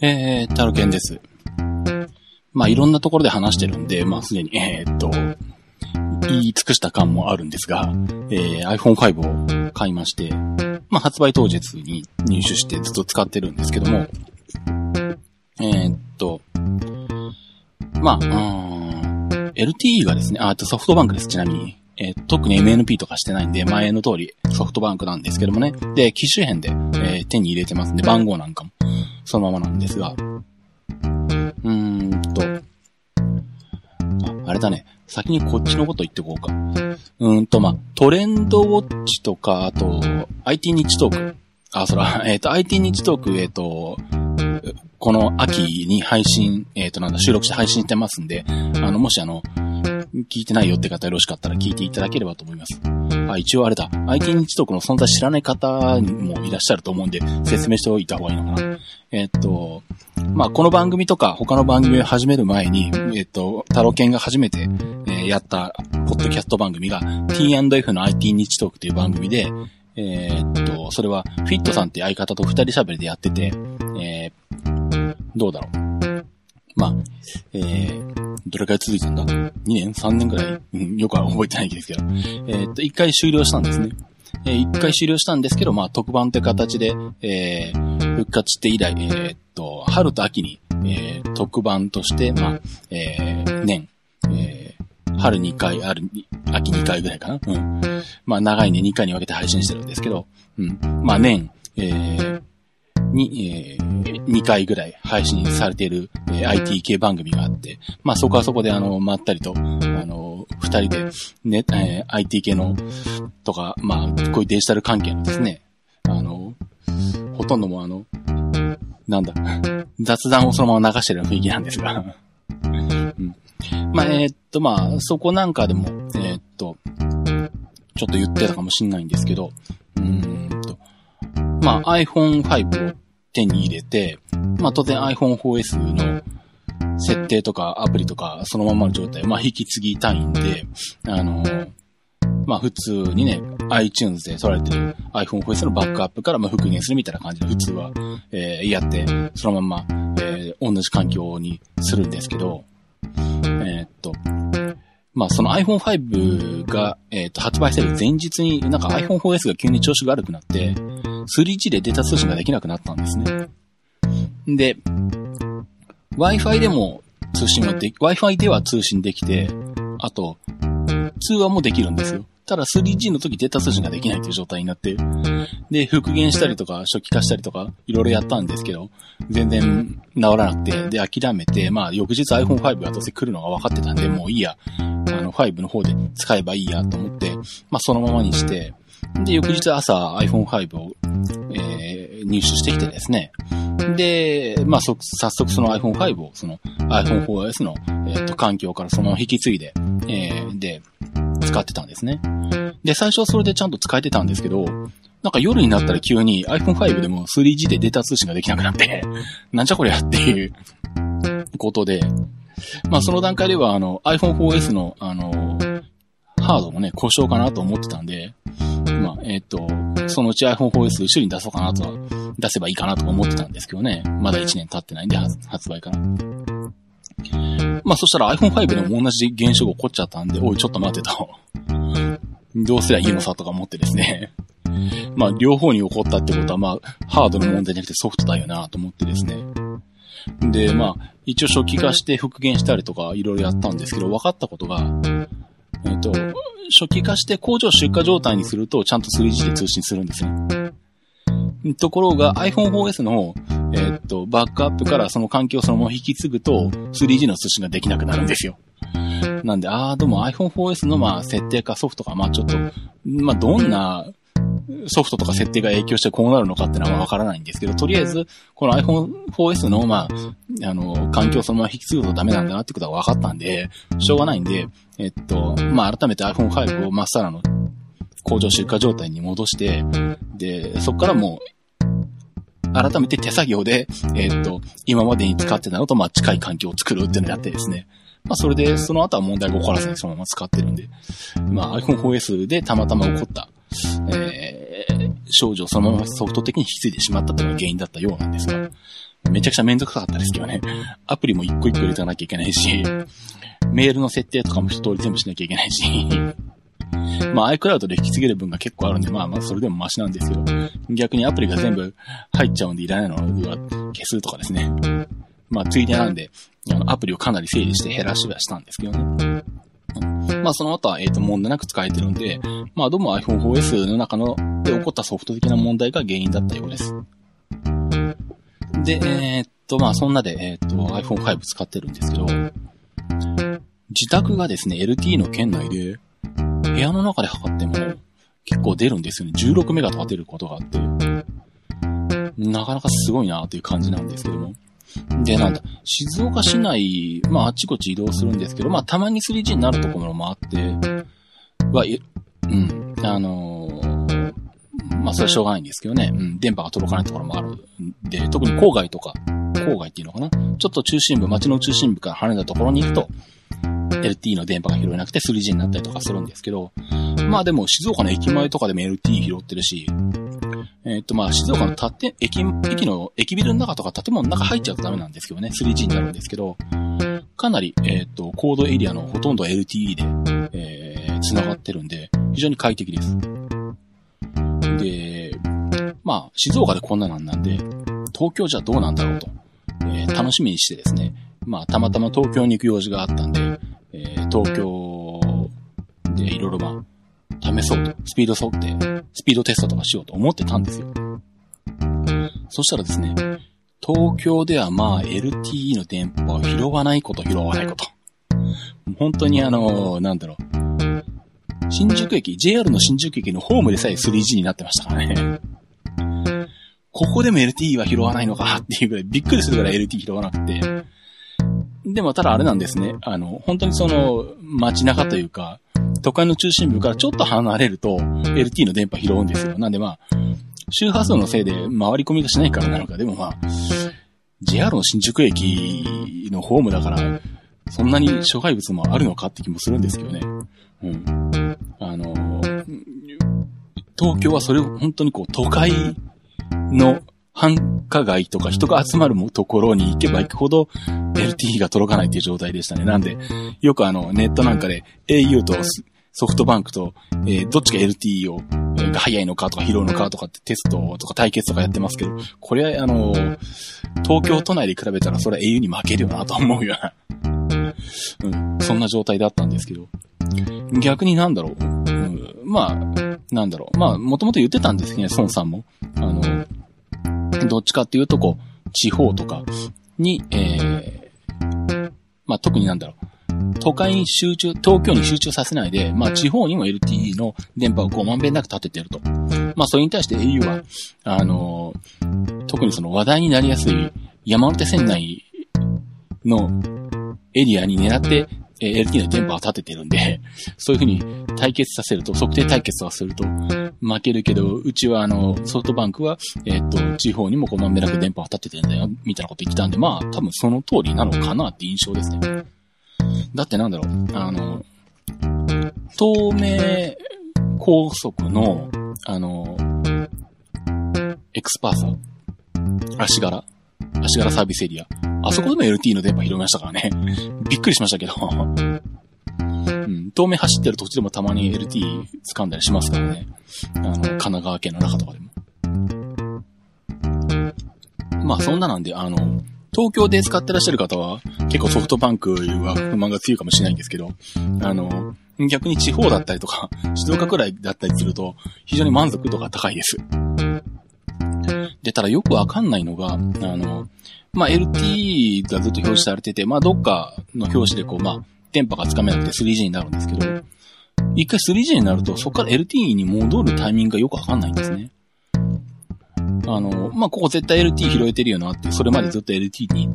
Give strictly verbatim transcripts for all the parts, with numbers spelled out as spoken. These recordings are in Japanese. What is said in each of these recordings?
えー、タロケンです。まあ、いろんなところで話してるんで、まあ、すでに、えー、っと、言い尽くした感もあるんですが、えー、アイフォンファイブ を買いまして、まあ、発売当日に入手してずっと使ってるんですけども、えー、っと、まあ、エルティーイー がですね、あ、ソフトバンクです、ちなみに。えー、特に エムエヌピー とかしてないんで、前の通りソフトバンクなんですけどもね。で、機種変で、えー、手に入れてますんで、番号なんかもそのままなんですが。うーんと。あ、あれだね。先にこっちのこと言ってこうか。うーんと、まあ、トレンドウォッチとか、あと、アイティー 日トーク。あ、そら、えっ、ー、と、アイティー 日トーク、えっ、ー、と、この秋に配信、えっ、ー、と、なんだ、収録して配信してますんで、あの、もしあの、聞いてないよって方よろしかったら聞いていただければと思います。あ、一応あれだ。アイティー 日トークの存在知らない方もいらっしゃると思うんで、説明しておいた方がいいのかな。えっと、まあ、この番組とか他の番組を始める前に、えっと、タロケンが初めて、えー、やった、ポッドキャスト番組が ティーアンドエフ の アイティー 日トークという番組で、えー、っと、それはフィットさんって相方と二人喋りでやってて、えー、どうだろう。まあ、えー、どれくらい続いたんだ ?に 年 ?さん 年くらい、うん、よくは覚えてないですけど。えー、っと、いっかい終了したんですね。えー、いっかい終了したんですけど、まあ、特番という形で、えー、復活して以来、えー、っと、春と秋に、えー、特番として、まあ、えー、年、えー、春にかい、ある、秋にかいぐらいかな。うん。まあ、長いね、にかいに分けて配信してるんですけど、うん。まあ、年、えー、に、えー、にかいぐらい配信されている、えー、アイティー 系番組があって、まあそこはそこであの、まったりと、あの、二人で、ね、えー、アイティー 系の、とか、まあ、こういうデジタル関係のですね、あの、ほとんどもあの、なんだ、雑談をそのまま流してるような雰囲気なんですが。うん、まあ、えー、っと、まあ、そこなんかでも、えー、っと、ちょっと言ってたかもしれないんですけど、うーんと、まあ アイフォンファイブ を手に入れて、まあ当然 アイフォンフォーエス の設定とかアプリとかそのままの状態、まあ引き継ぎたいんで、あの、まあ普通にね、iTunes で取られてる アイフォンフォーエス のバックアップからまあ復元するみたいな感じで普通は、えー、やって、そのまんま、えー、同じ環境にするんですけど、えー、っと、まあその アイフォンファイブ が、えー、っと発売される前日になんか アイフォンフォーエス が急に調子が悪くなって、スリージー でデータ通信ができなくなったんですね。で、Wi-Fi でも通信はで、Wi-Fi では通信できて、あと、通話もできるんですよ。ただ スリージー の時データ通信ができないという状態になって、で、復元したりとか、初期化したりとか、いろいろやったんですけど、全然治らなくて、で、諦めて、まあ、翌日 アイフォンファイブ がどうせ来るのが分かってたんで、もういいや、あの、ファイブの方で使えばいいやと思って、まあ、そのままにして、で、翌日朝 アイフォンファイブ を、えー、入手してきてですね。で、まあ、そ、早速その アイフォンファイブ を、その アイフォンフォーエス の、えー、っと、環境からそのまま引き継いで、えー、で、使ってたんですね。で、最初はそれでちゃんと使えてたんですけど、なんか夜になったら急に アイフォンファイブ でも スリージー でデータ通信ができなくなって、なんじゃこりゃっていうことで、まあ、その段階ではあの、アイフォンフォーエス の、あの、ハードもね、故障かなと思ってたんで、まあ、えっと、そのうち アイフォンフォーエス 一緒に出そうかなとは、出せばいいかなとか思ってたんですけどね。まだいちねん経ってないんで、発売から。まあ、そしたら アイフォンファイブ でも同じ現象が起こっちゃったんで、おい、ちょっと待ってと。どうすりゃいいのさとか思ってですね。まあ、両方に起こったってことは、まあ、ハードの問題じゃなくてソフトだよなと思ってですね。で、まあ、一応初期化して復元したりとか、いろいろやったんですけど、分かったことが、えっと、初期化して工場出荷状態にするとちゃんと スリージー で通信するんですよ。ところが アイフォンフォーエス の、えっと、バックアップからその環境をそのまま引き継ぐと スリージー の通信ができなくなるんですよ。なんで、あー、でも アイフォンフォーエス のまあ設定かソフトか、まあちょっと、まあどんなソフトとか設定が影響してこうなるのかってのはわからないんですけど、とりあえず、この アイフォンフォーエス の、まあ、あの、環境そのまま引き継ぐとダメなんだなってことが分かったんで、しょうがないんで、えっと、まあ、改めて アイフォンファイブ をまっさらの工場出荷状態に戻して、で、そこからもう、改めて手作業で、えっと、今までに使ってたのと、まあ、近い環境を作るっていうのをやってですね、まあ、それで、その後は問題が起こらずにそのまま使ってるんで、まあ、アイフォンフォーエス でたまたま起こった、えー、症状そのままソフト的に引き継いでしまったというのが原因だったようなんですが、めちゃくちゃめんどくさかったですけどね。アプリも一個一個入れてなきゃいけないし、メールの設定とかも一通り全部しなきゃいけないし、まあ iCloud で引き継げる分が結構あるんで、まあまあそれでもマシなんですけど、逆にアプリが全部入っちゃうんでいらないのは消すとかですね。まあついでなんで、あのアプリをかなり整理して減らしはしたんですけどね。まあその後は、えっと、問題なく使えてるんで、まあどうも アイフォンフォーエス の中ので起こったソフト的な問題が原因だったようです。で、えー、っと、まあそんなで、えー、っと、アイフォンファイブ 使ってるんですけど、自宅がですね、エルティーイー の圏内で、部屋の中で測っても結構出るんですよね。じゅうろくメガとか出ることがあって、なかなかすごいなという感じなんですけども。で、なんだ、静岡市内、まああちこち移動するんですけど、まあたまに スリージー になるところもあって、は、うん、あのー、まあそれはしょうがないんですけどね、うん、電波が届かないところもあるんで、特に郊外とか、郊外っていうのかな、ちょっと中心部、街の中心部から離れたところに行くと、エルティーイー の電波が拾えなくて スリージー になったりとかするんですけど、まあでも静岡の駅前とかでも エルティーイー 拾ってるし、えっとまあ静岡の建て、駅、駅の、駅ビルの中とか建物の中入っちゃうとダメなんですけどね、スリージー になるんですけど、かなり、えっと、高度エリアのほとんど エルティーイー で、えー、繋がってるんで、非常に快適です。で、まあ静岡でこんななんなんで、東京じゃどうなんだろうと、えー、楽しみにしてですね、まあたまたま東京に行く用事があったんで、東京でいろいろまあ試そうと、スピード測定、スピードテストとかしようと思ってたんですよ。そしたらですね、東京ではまあ エルティーイー の電波を拾わないこと拾わないこと。本当にあの、なんだろう、新宿駅、ジェイアール の新宿駅のホームでさえ スリージー になってましたからね。ここでも エルティーイー は拾わないのかっていうぐらい、びっくりするぐらい エルティーイー 拾わなくて、でもただあれなんですね。あの、本当にその、街中というか、都会の中心部からちょっと離れると、エルティーイー の電波拾うんですよ。なんでまあ、周波数のせいで回り込みがしないからなのか、でもまあ、ジェイアール の新宿駅のホームだから、そんなに障害物もあるのかって気もするんですけどね。うん。あの、東京はそれを本当にこう、都会の、繁華街とか人が集まるところに行けば行くほど エルティーイー が届かないという状態でしたね。なんで、よくあの、ネットなんかで エーユー とソフトバンクと、えー、どっちが エルティーイー を、が早いのかとか拾うのかとかってテストとか対決とかやってますけど、これはあの、東京都内で比べたらそれは エーユー に負けるよなと思うような、うん、そんな状態だったんですけど、逆になんだろう、うん、まあ、なんだろう、まあ、もともと言ってたんですけどね、孫さんも。あのどっちかっていうと、こう、地方とかに、えー、まあ、特になんだろう、都会に集中、東京に集中させないで、まあ、地方にも エルティーイー の電波をこう、まんべんなく立ててると。まあ、それに対して エーユー は、あのー、特にその話題になりやすい山手線内のエリアに狙って、えー、エルティーイー の電波を立ててるんで、そういう風に対決させると、測定対決はすると負けるけど、うちはあの、ソフトバンクは、えっと、地方にもこうまんべんなく電波を立ててるんだよ、みたいなこと言ってたんで、まあ、多分その通りなのかなって印象ですね。だってなんだろう、あの、東名高速の、あの、エクスパーサー、足柄、足柄サービスエリア、あそこでも エルティーイー の電波拾いましたからね。びっくりしましたけど、うん。東名走ってる途中でもたまに エルティーイー 掴んだりしますからね。あの、神奈川県の中とかでも。まあそんななんで、あの、東京で使ってらっしゃる方は結構ソフトバンクは不満が強いかもしれないんですけど、あの、逆に地方だったりとか、静岡くらいだったりすると非常に満足度が高いです。で、ただよくわかんないのが、あの、まあ、エルティーイー がずっと表示されてて、まあ、どっかの表示でこう、まあ、電波がつかめなくて スリージー になるんですけど、一回 スリージー になると、そこから エルティーイー に戻るタイミングがよくわかんないんですね。あの、まあ、ここ絶対 エルティーイー 拾えてるよなって、それまでずっと エルティーイ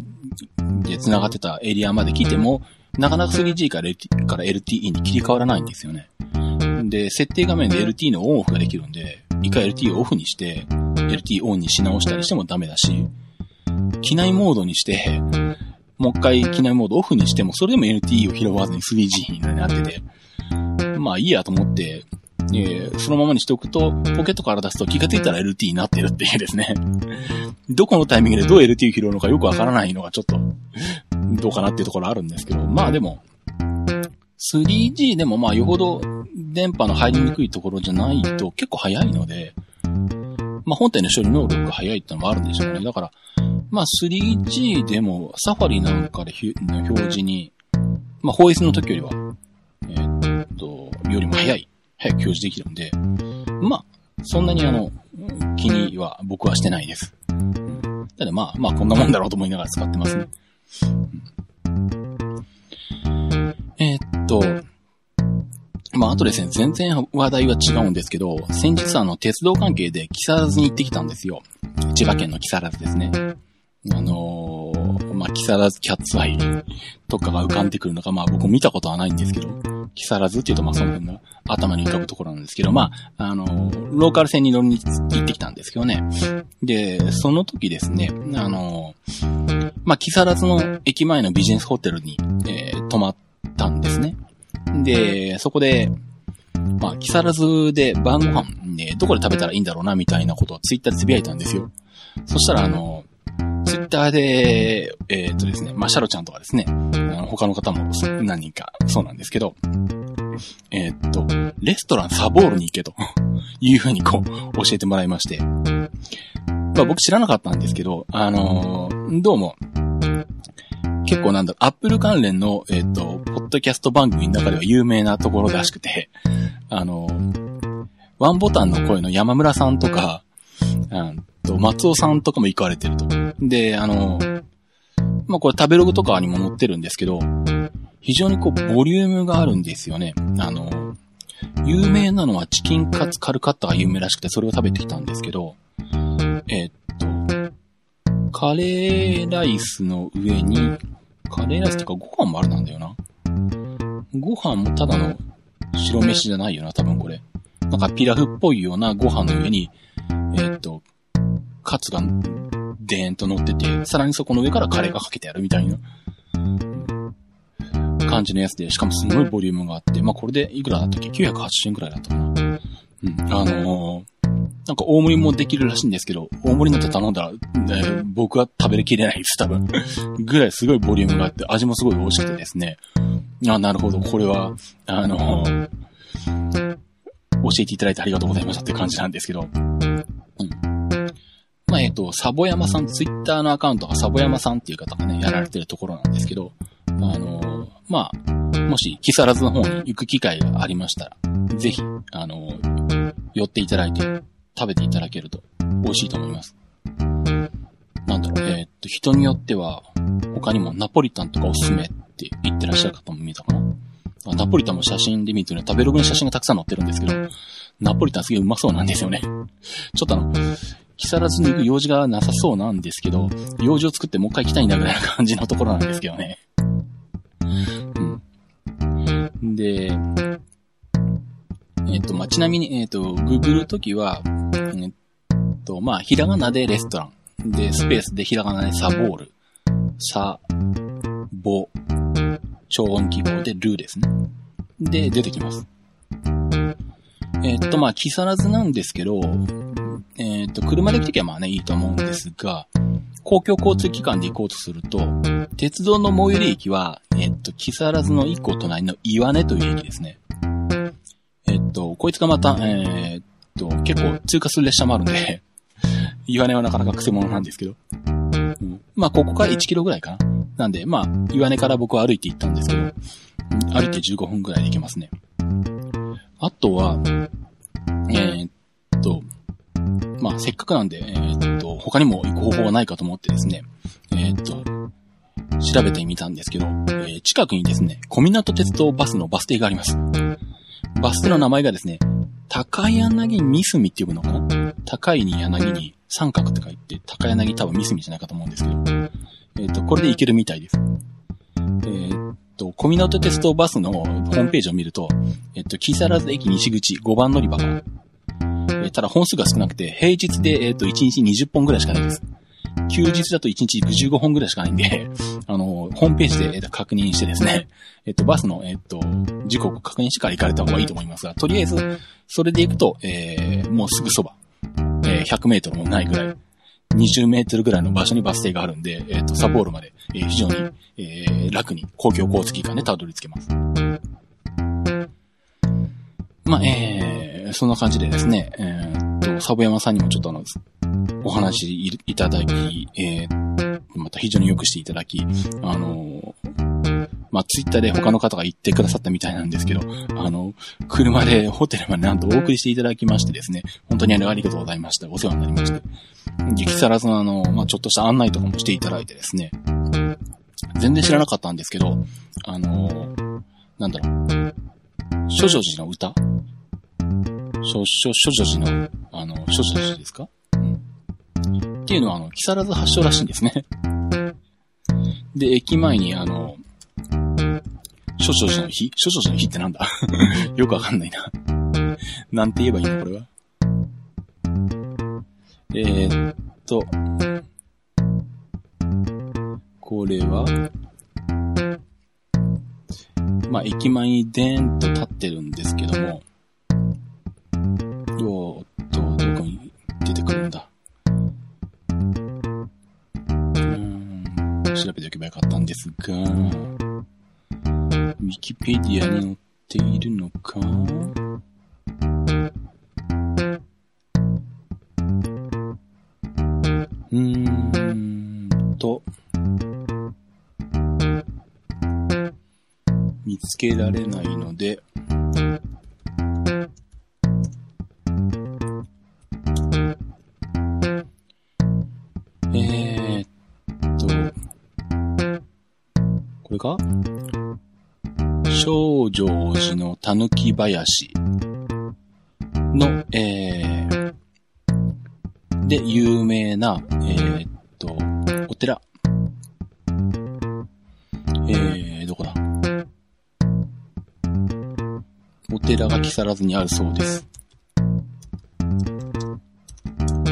ー で繋がってたエリアまで来ても、なかなか スリージー から エルティーイー から エルティーイー に切り替わらないんですよね。で、設定画面で エルティーイー のオンオフができるんで、一回 エルティーイー をオフにして、エルティーイー オンにし直したりしてもダメだし、機内モードにして、もう一回機内モードオフにしても、それでも エルティーイー を拾わずに スリージー になってて、まあいいやと思って、えー、そのままにしておくと、ポケットから出すと気がついたら エルティーイー になってるっていうですね。どこのタイミングでどう エルティーイー を拾うのかよくわからないのがちょっと、どうかなっていうところあるんですけど、まあでも、スリージー でもまあよほど電波の入りにくいところじゃないと結構早いので、まあ本体の処理能力が早いってのもあるんでしょうね。だから、まあ スリージー でもサファリなんかでの表示に、まあ フォーエス の時よりは、えー、っと、よりも早い、早く表示できるんで、まあ、そんなにあの、気には僕はしてないです。ただまあ、まあこんなもんだろうと思いながら使ってますね。えー、っと、まあ、あとですね、全然話題は違うんですけど、先日あの、鉄道関係で木更津に行ってきたんですよ。千葉県の木更津ですね。あのー、まあ、木更津キャッツアイとかが浮かんでくるのか、まあ、僕見たことはないんですけど、木更津っていうと、ま、その辺が頭に浮かぶところなんですけど、まあ、あのー、ローカル線に乗りに行ってきたんですけどね。で、その時ですね、あのー、まあ、木更津の駅前のビジネスホテルに、えー、泊まったんですね。で、そこで、まあ、木更津で晩ご飯、ね、どこで食べたらいいんだろうな、みたいなことをツイッターでつぶやいたんですよ。そしたら、あの、ツイッターで、えー、っとですね、まあ、シャロちゃんとかですね、あの他の方も何人かそうなんですけど、えー、っと、レストランサボールに行けというふうにこう、教えてもらいまして、まあ、僕知らなかったんですけど、あのー、どうも、結構なんだろう、アップル関連の、えっと、ポッドキャスト番組の中では有名なところらしくて、あの、ワンボタンの声の山村さんとか、うんと、松尾さんとかも行かれてると。で、あの、まあ、これ食べログとかにも載ってるんですけど、非常にこう、ボリュームがあるんですよね。あの、有名なのはチキンカツカルカッタが有名らしくて、それを食べてきたんですけど、えっと、カレーライスの上に、カレーライスとかご飯もあれなんだよな。ご飯もただの白飯じゃないよな、多分これ。なんかピラフっぽいようなご飯の上に、えっと、カツがでーんと乗ってて、さらにそこの上からカレーがかけてあるみたいな感じのやつで、しかもすごいボリュームがあって、まあこれでいくらだったっけ ?きゅうひゃくはちじゅうえんくらいだったかな。うん、あのー、なんか大盛りもできるらしいんですけど、大盛りなんて頼んだら、えー、僕は食べれきれないです、多分。ぐらいすごいボリュームがあって、味もすごい美味しくてですね。あ、なるほど、これは、あのー、教えていただいてありがとうございましたっていう感じなんですけど。うん。まあ、えっと、サボヤマさん、ツイッターのアカウントがサボヤマさんっていう方がね、やられてるところなんですけど、あのー、まあ、もし、木更津の方に行く機会がありましたら、ぜひ、あのー、寄っていただいて、食べていただけると美味しいと思います。なんだろう、えー、っと、人によっては、他にもナポリタンとかおすすめって言ってらっしゃる方も見えたかな。ナポリタンも写真で見るとね、食べログに写真がたくさん載ってるんですけど、ナポリタンすげえうまそうなんですよね。ちょっとあの、木更津に行く用事がなさそうなんですけど、用事を作ってもう一回行きたいんだぐらいな感じのところなんですけどね。うん。で、えー、っと、まあ、ちなみに、えー、っと、ググるときは、えっと、まあ、ひらがなでレストラン。で、スペースでひらがなでサボール。サ、ボ、超音記号でルーですね。で、出てきます。えっと、まあ、木更津なんですけど、えっと、車で行くときはまあね、いいと思うんですが、公共交通機関で行こうとすると、鉄道の最寄り駅は、えっと、木更津の一個隣の岩根という駅ですね。えっと、こいつがまた、えーと、結構通過する列車もあるんで、岩根はなかなかクセモノなんですけど。うん、まあ、ここからいちキロぐらいかな。なんで、まあ、岩根から僕は歩いて行ったんですけど、歩いてじゅうごふんぐらいで行けますね。あとは、えー、っと、まあ、せっかくなんで、えー、っと、他にも行く方法はないかと思ってですね、えー、っと、調べてみたんですけど、えー、近くにですね、小湊鉄道バスのバス停があります。バス停の名前がですね、高柳三隅って呼ぶのかな？高いに柳に三角って書いて、高柳多分三隅じゃないかと思うんですけど。えっ、ー、と、これで行けるみたいです。えっ、ー、と、小湊鉄道バスのホームページを見ると、えっ、ー、と、木更津駅西口ごばん乗り場から、えー、ただ本数が少なくて、平日で、えっ、ー、と、いちにちにじゅっぽんぐらいしかないです。休日だといちにちじゅうごほんぐらいしかないんで、あの、ホームページで確認してですね、えっと、バスの、えっと、時刻を確認してから行かれた方がいいと思いますが、とりあえず、それで行くと、えー、もうすぐそば、えー、ひゃくメートルもないぐらい、にじゅうメートルぐらいの場所にバス停があるんで、えっと、サポールまで、えー、非常に、えー、楽に公共交通機関でたどり着けます。まあ、えー、そんな感じでですね、えー、っと、サボヤマさんにもちょっとあの、お話いただき、えー、また非常に良くしていただき、あのー、まあ、ツイッターで他の方が言ってくださったみたいなんですけど、あの、車でホテルまでなんとお送りしていただきましてですね、本当にありがとうございました。お世話になりました。激辛さんのあの、まあ、ちょっとした案内とかもしていただいてですね、全然知らなかったんですけど、あのー、なんだろう、諸女児の歌諸女児の、あの、諸女児ですかっていうのは、あの、木更津発祥らしいんですね。で、駅前に、あの、諸女寺の日諸女寺の日ってなんだよくわかんないな。なんて言えばいいのこれは。えー、っと、これは、まあ、駅前にでーんと立ってるんですけども、おーっと、どこに出てくるんだ。調べておけばよかったんですが、ウィキペディアに載っているのか。うーんと見つけられないので、えーっと。これか？正常寺のたぬき林の、えー、で、有名な、えー、っと、お寺。えー、どこだ？お寺が木更津にあるそうです。え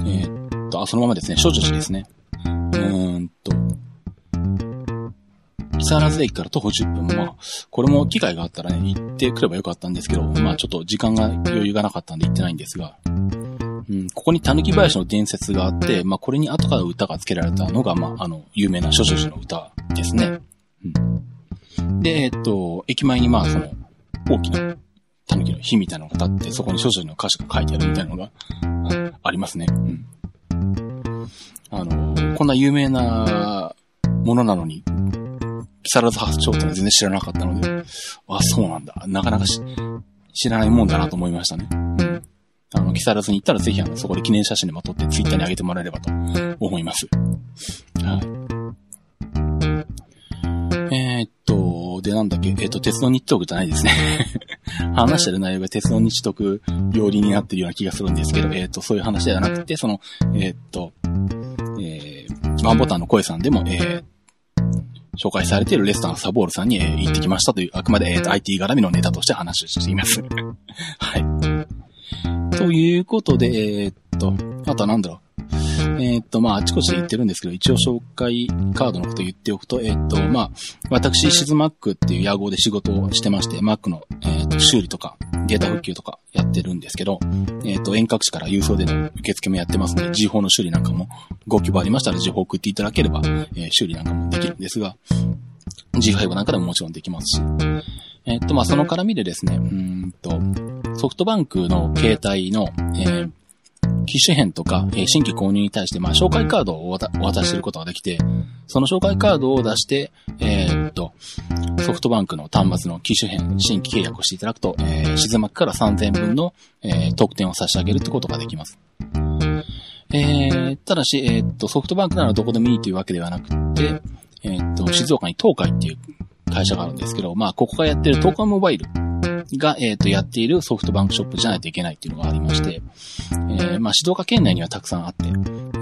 ー、っと、あ、そのままですね。正常寺ですね。木更津駅から徒歩じゅっぷん。まあ、これも機会があったらね、行ってくればよかったんですけど、まあちょっと時間が余裕がなかったんで行ってないんですが、うん、ここにたぬき林の伝説があって、まあこれに後から歌が付けられたのが、まああの、有名な諸女子の歌ですね。うん、で、えっと、駅前にまあその、大きなたぬきの火みたいなのが立って、そこに諸女子の歌詞が書いてあるみたいなのがありますね。うん、あの、こんな有名なものなのに、木更津発祥って全然知らなかったので、あ、そうなんだ。なかなか知らないもんだなと思いましたね。うん、あの、木更津に行ったらぜひあの、そこで記念写真でも撮ってツイッターに上げてもらえればと思います。はい。えー、っと、で、なんだっけ、えー、っと、鉄道日トークじゃないですね。話してる内容が鉄道日トーク料理になってるような気がするんですけど、えー、っと、そういう話ではなくて、その、えー、っと、えー、ワンボタンの声さんでも、えー紹介されているレストランサボールさんに、えー、行ってきましたという、あくまで、えー、アイティー 絡みのネタとして話をしています。はい。ということで、えー、っと、あとはなんだろう。えー、っと、まあ、あちこちで言ってるんですけど、一応紹介カードのことを言っておくと、えー、っと、まあ、私、シズマックっていう屋号で仕事をしてまして、マックの、えー、っと修理とか、データ復旧とかやってるんですけど、えー、っと、遠隔地から郵送での受付もやってますので、ジーフォー の修理なんかもご希望ありましたら、ジーフォー 送っていただければ、えー、修理なんかもできるんですが、ジーファイブ なんかでももちろんできますし。えー、っと、まあ、その絡みでですね、うーんと、ソフトバンクの携帯の、えー、機種変とか、えー、新規購入に対して、まあ、紹介カードをお渡しすることができて、その紹介カードを出して、えー、っと、ソフトバンクの端末の機種変、新規契約をしていただくと、えー、静まきからさんぜんえんぶんの、えー、特典を差し上げるってことができます。えー、ただし、えー、っと、ソフトバンクならどこでもいいというわけではなくて、えー、っと、静岡に東海っていう会社があるんですけど、まあ、ここがやってる東海モバイルが、えっと、やっているソフトバンクショップじゃないといけないっていうのがありまして、えー、まあ、静岡県内にはたくさんあって、えー、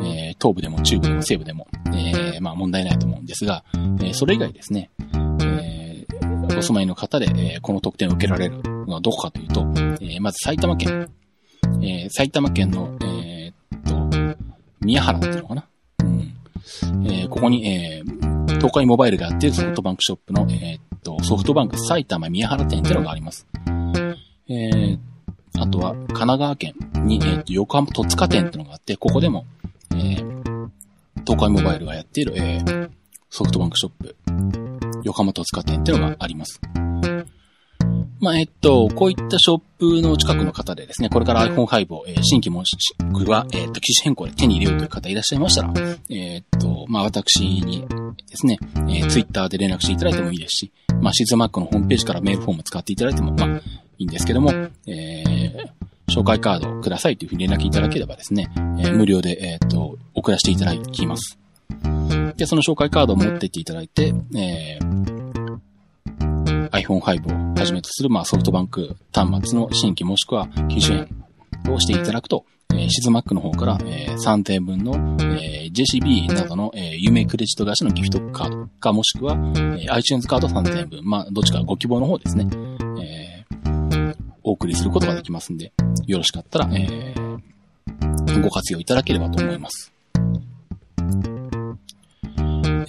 東部でも中部でも西部でも、えー、まあ、問題ないと思うんですが、えー、それ以外ですね、えー、お住まいの方で、えー、この特典を受けられるのはどこかというと、えー、まず埼玉県、えー、埼玉県の、えー宮原っていうのかな、えー、ここに、えー、東海モバイルがあって、ソフトバンクショップの、えー、っと、ソフトバンク埼玉宮原店っていうのがあります。えー、あとは、神奈川県に、えー、っと、横浜戸塚店っていうのがあって、ここでも、えー、東海モバイルがやっている、えー、ソフトバンクショップ、横浜戸塚店っていうのがあります。まあ、えっと、こういったショップの近くの方でですね、これから アイフォンファイブ を、えー、新規申し込みは、えー、っと、機種変更で手に入れるという方いらっしゃいましたら、えー、っと、まあ、私にですね、えー、Twitter で連絡していただいてもいいですし、まあ、シズマックのホームページからメールフォームを使っていただいても、まあ、いいんですけども、えー、紹介カードをくださいというふうに連絡いただければですね、えー、無料で、えー、っと、送らせていただきます。で、その紹介カードを持ってっていただいて、えーアイフォンファイブ をはじめとする、まあ、ソフトバンク端末の新規もしくは機種変をしていただくと、えー、シズマックの方から、えー、さんてんぶんの、えー、ジェーシービー などの、えー、有名クレジット会社のギフトカードか、もしくは、えー、iTunes カードさんてんぶん、まあ、どっちかご希望の方ですね、えー、お送りすることができますんで、よろしかったら、えー、ご活用いただければと思います。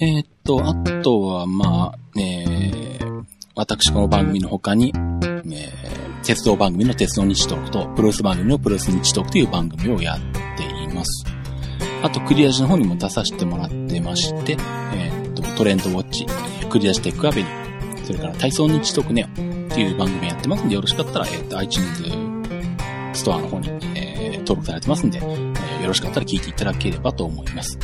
えー、っと、あとは、まあ、えー私この番組の他に、えー、鉄道番組の鉄道日トークと、プロレス番組のプロレス日トークという番組をやっています。あと、クリアジの方にも出させてもらってまして、えー、っと、トレンドウォッチ、クリアジテックアベニュー、それから体操日トークネオっていう番組やってますんで、よろしかったら、えー、っと、iTunes ストアの方に、えー、登録されてますんで、えー、よろしかったら聞いていただければと思います。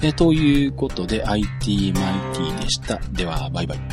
えー、ということで、アイティー マイティーでした。では、バイバイ。